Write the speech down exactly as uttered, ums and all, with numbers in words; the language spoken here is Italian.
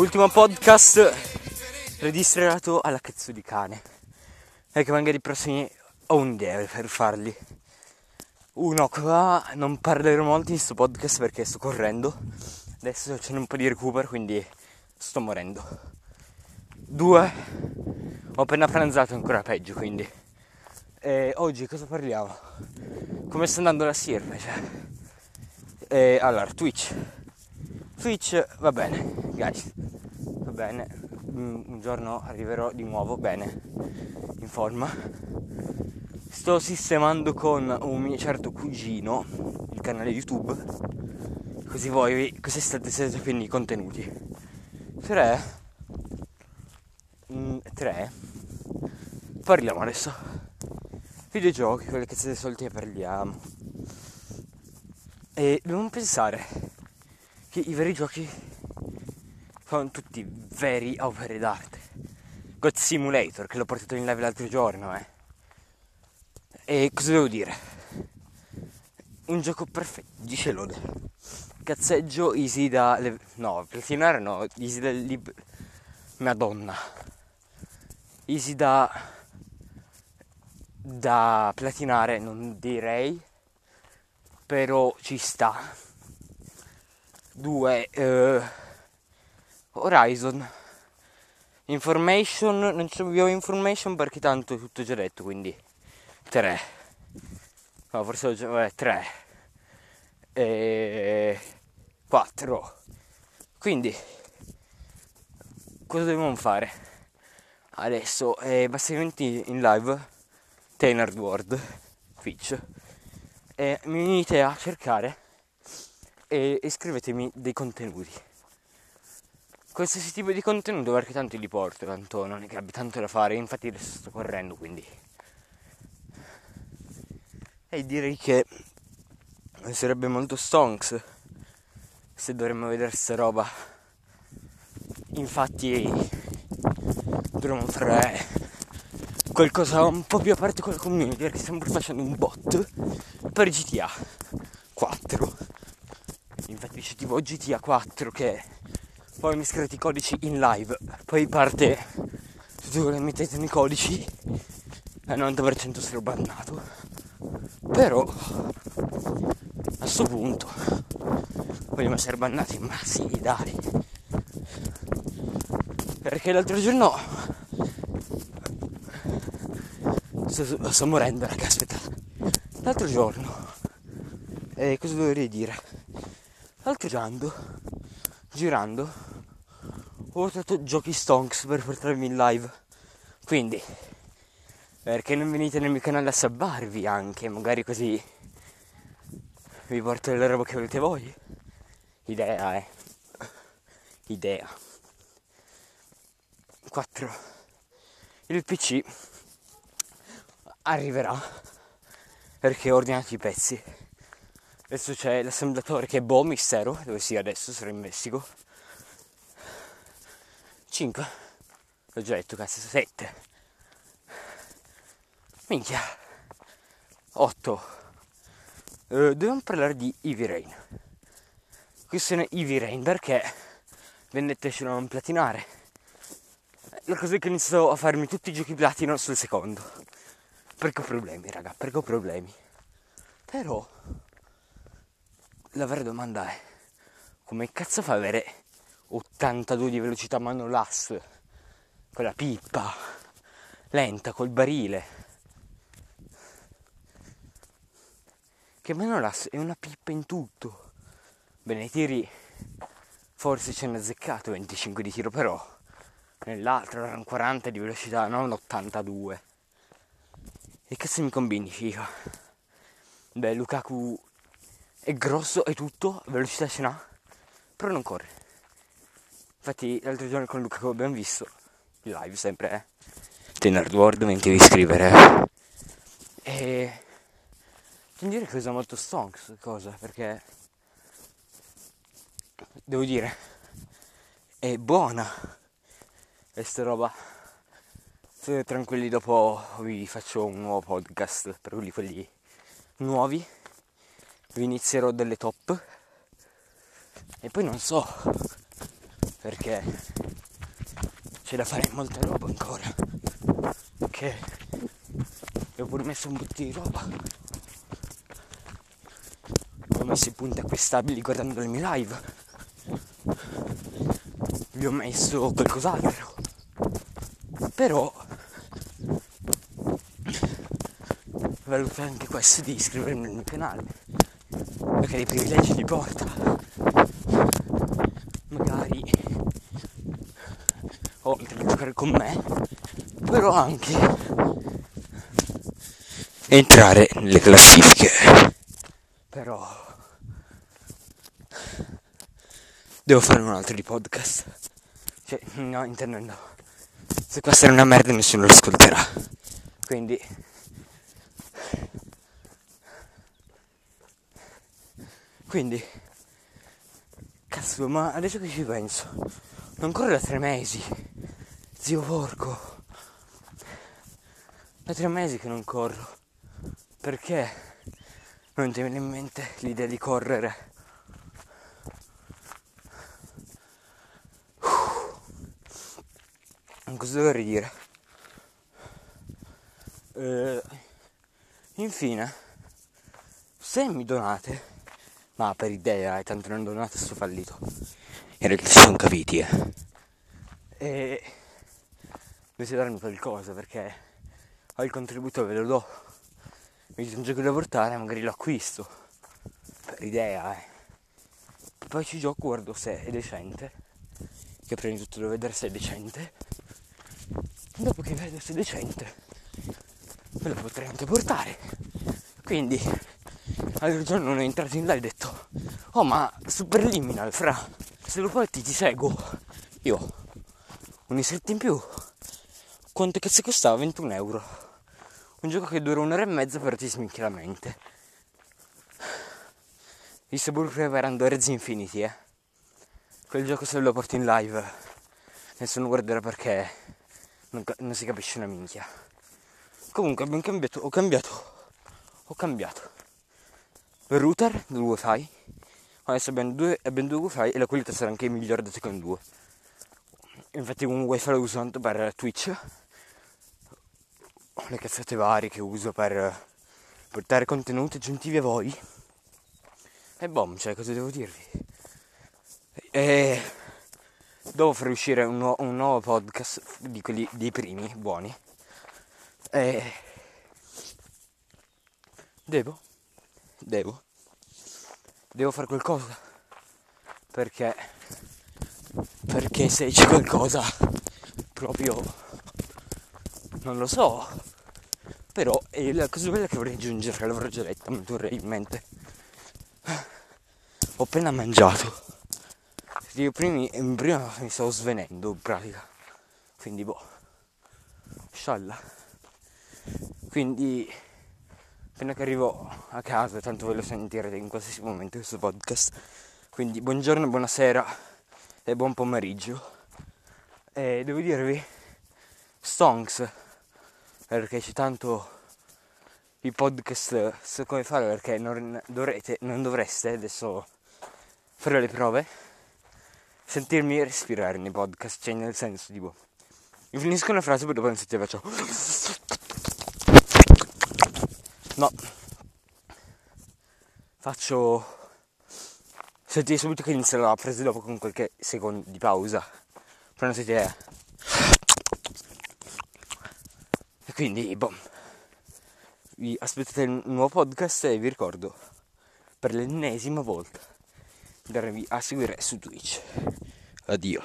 Ultimo podcast registrato alla cazzo di cane. E che magari i prossimi ho un deve per farli. Uno qua, non parlerò molto in sto podcast perché sto correndo. Adesso c'è un po' di recupero, quindi sto morendo. Due, ho appena pranzato, ancora peggio, quindi. E oggi cosa parliamo? Come sta andando la sirpe, cioè. E allora, Twitch. Twitch va bene, guys. Va bene. Un giorno arriverò di nuovo bene, in forma. Sto sistemando con un mio certo cugino il canale YouTube, così voi quest'estate siete pieni di contenuti. Tre. Mm, tre. Parliamo adesso. Videogiochi, quelle che siete soliti e parliamo. E dobbiamo pensare che i veri giochi sono tutti veri opere d'arte. God Simulator, che l'ho portato in live l'altro giorno, eh. E cosa devo dire? Un gioco perfetto, dice Lode. Cazzeggio easy da... Le... No, platinare no, easy da... Lib... Madonna. Easy da... da platinare non direi, però ci sta. Due, eh, Horizon. Information, non abbiamo information perché tanto è tutto già detto, quindi tre. No, forse ho già, vabbè, tre e quattro. Quindi cosa dobbiamo fare adesso? Eh, basicamente in live Tenard World, Twitch, e mi venite a cercare e, e scrivetemi dei contenuti, qualsiasi tipo di contenuto, perché tanto li porto, tanto non è che abbia tanto da fare, infatti adesso sto correndo, quindi. E direi che sarebbe molto stonks se dovremmo vedere sta roba, infatti dovremmo fare qualcosa un po' più aperto con la community, perché stiamo facendo un bot per G T A quattro. Infatti c'è tipo G T A quattro che poi mi scrivete i codici in live, poi parte tutto quello che mettete nei codici, al novanta per cento sarò bannato. Però a sto punto vogliamo essere bannati, ma sì, dai. Perché l'altro giorno Sto, sto morendo, raga, aspettate. L'altro giorno, eh, cosa dovrei dire? L'altro giorno, girando, ho trovato giochi stonks per portarmi in live. Quindi, perché non venite nel mio canale a sabbarvi anche? Magari così vi porto la roba che volete voi. Idea, eh. Idea. quattro. Il P C arriverà, perché ho ordinato i pezzi. Adesso c'è l'assemblatore che è boh, mistero, dove sia adesso, sarò in Messico. Cinque. L'ho già detto, cazzo, sette. Minchia. Otto. Eh, dobbiamo parlare di Evie Rain. Questo è Evie Rain perché vendeteci non platinare. La cosa è che ho iniziato a farmi tutti i giochi platino sul secondo. Perché ho problemi, raga, perché ho problemi. Però la vera domanda è: come cazzo fa ad avere ottantadue di velocità Manolast? Con la pippa lenta, col barile. Che Manolast è una pippa in tutto. Bene, i tiri forse ci hanno azzeccato venticinque di tiro, però nell'altro erano quaranta di velocità, non ottantadue. E cazzo mi combini, figa? Beh, Lukaku è grosso e tutto, velocità ce n'ha, però non corre. Infatti l'altro giorno con Lukaku abbiamo visto il live, sempre eh? Tenard World, mentre vi iscrivere. E devo dire che usa molto stonks cosa, perché devo dire è buona questa roba. Tranquilli, dopo vi faccio un nuovo podcast per quelli, quelli nuovi, vi inizierò delle top e poi non so perché c'è da fare molta roba ancora, che ho pure messo un bottino di roba, ho messo i punti acquistabili guardando le mie live, vi ho messo qualcos'altro, però valutate anche questo di iscrivermi al mio canale, perché dei privilegi li porta. Magari oltre a giocare con me, però anche entrare nelle classifiche. Però devo fare un altro di podcast. Cioè, no, intendendo, se questa è una merda nessuno lo ascolterà. Quindi Quindi, cazzo, ma adesso che ci penso, non ancora da tre mesi, zio porco, da tre mesi che non corro, perché non ti viene in mente l'idea di correre? Uff. Cosa dovrei dire? Eh, infine, se mi donate... Ma per idea, eh, tanto non donate sto fallito. In realtà si sono capiti, eh. E dovete darmi qualcosa, perché ho il contributo, ve lo do. Mi dice un gioco da portare, magari lo acquisto. Per idea, eh. Poi ci gioco, guardo se è decente. Che prima di tutto devo vedere se è decente. Dopo che vedo se è decente, ve lo potrei anche portare. Quindi... Allora giorno non è entrato in là e ho detto: oh, ma Superliminal, fra, se lo porti ti seguo. Io, un insetto in più. Quanto cazzo costava? ventuno euro. Un gioco che dura un'ora e mezza, però ti sminchia la mente. I Suburb erano Reds Infinity, eh. Quel gioco se lo porti in live nessuno guarderà, perché non, non si capisce una minchia. Comunque abbiamo cambiato, ho cambiato, ho cambiato router del wifi, adesso abbiamo due, abbiamo due wifi e la qualità sarà anche migliore dato che con due. Infatti un wifi lo uso tanto per Twitch, le cazzate varie che uso per portare contenuti aggiuntivi a voi, e bom, cioè cosa devo dirvi. E devo far uscire un nuovo, un nuovo podcast di quelli dei primi buoni, e devo Devo Devo fare qualcosa. Perché Perché se c'è qualcosa proprio non lo so. Però è la cosa bella che vorrei aggiungere, l'avrò già detta, mi tornerei in mente. Ho appena mangiato, io primi, prima mi stavo svenendo in pratica. Quindi boh, scialla. Quindi appena che arrivo a casa, tanto ve lo sentirete in qualsiasi momento questo podcast, quindi buongiorno, buonasera e buon pomeriggio. E devo dirvi stonks, perché c'è tanto i podcast, so come fare, perché non dovrete, non dovreste adesso fare le prove, sentirmi respirare nei podcast, cioè nel senso tipo mi finisco una frase poi dopo non si ti faccio. No, faccio, sentite subito che inizierò la presa dopo con qualche secondo di pausa, però non siete, e quindi boh, vi aspettate un nuovo podcast e vi ricordo per l'ennesima volta di darvi a seguire su Twitch. Addio.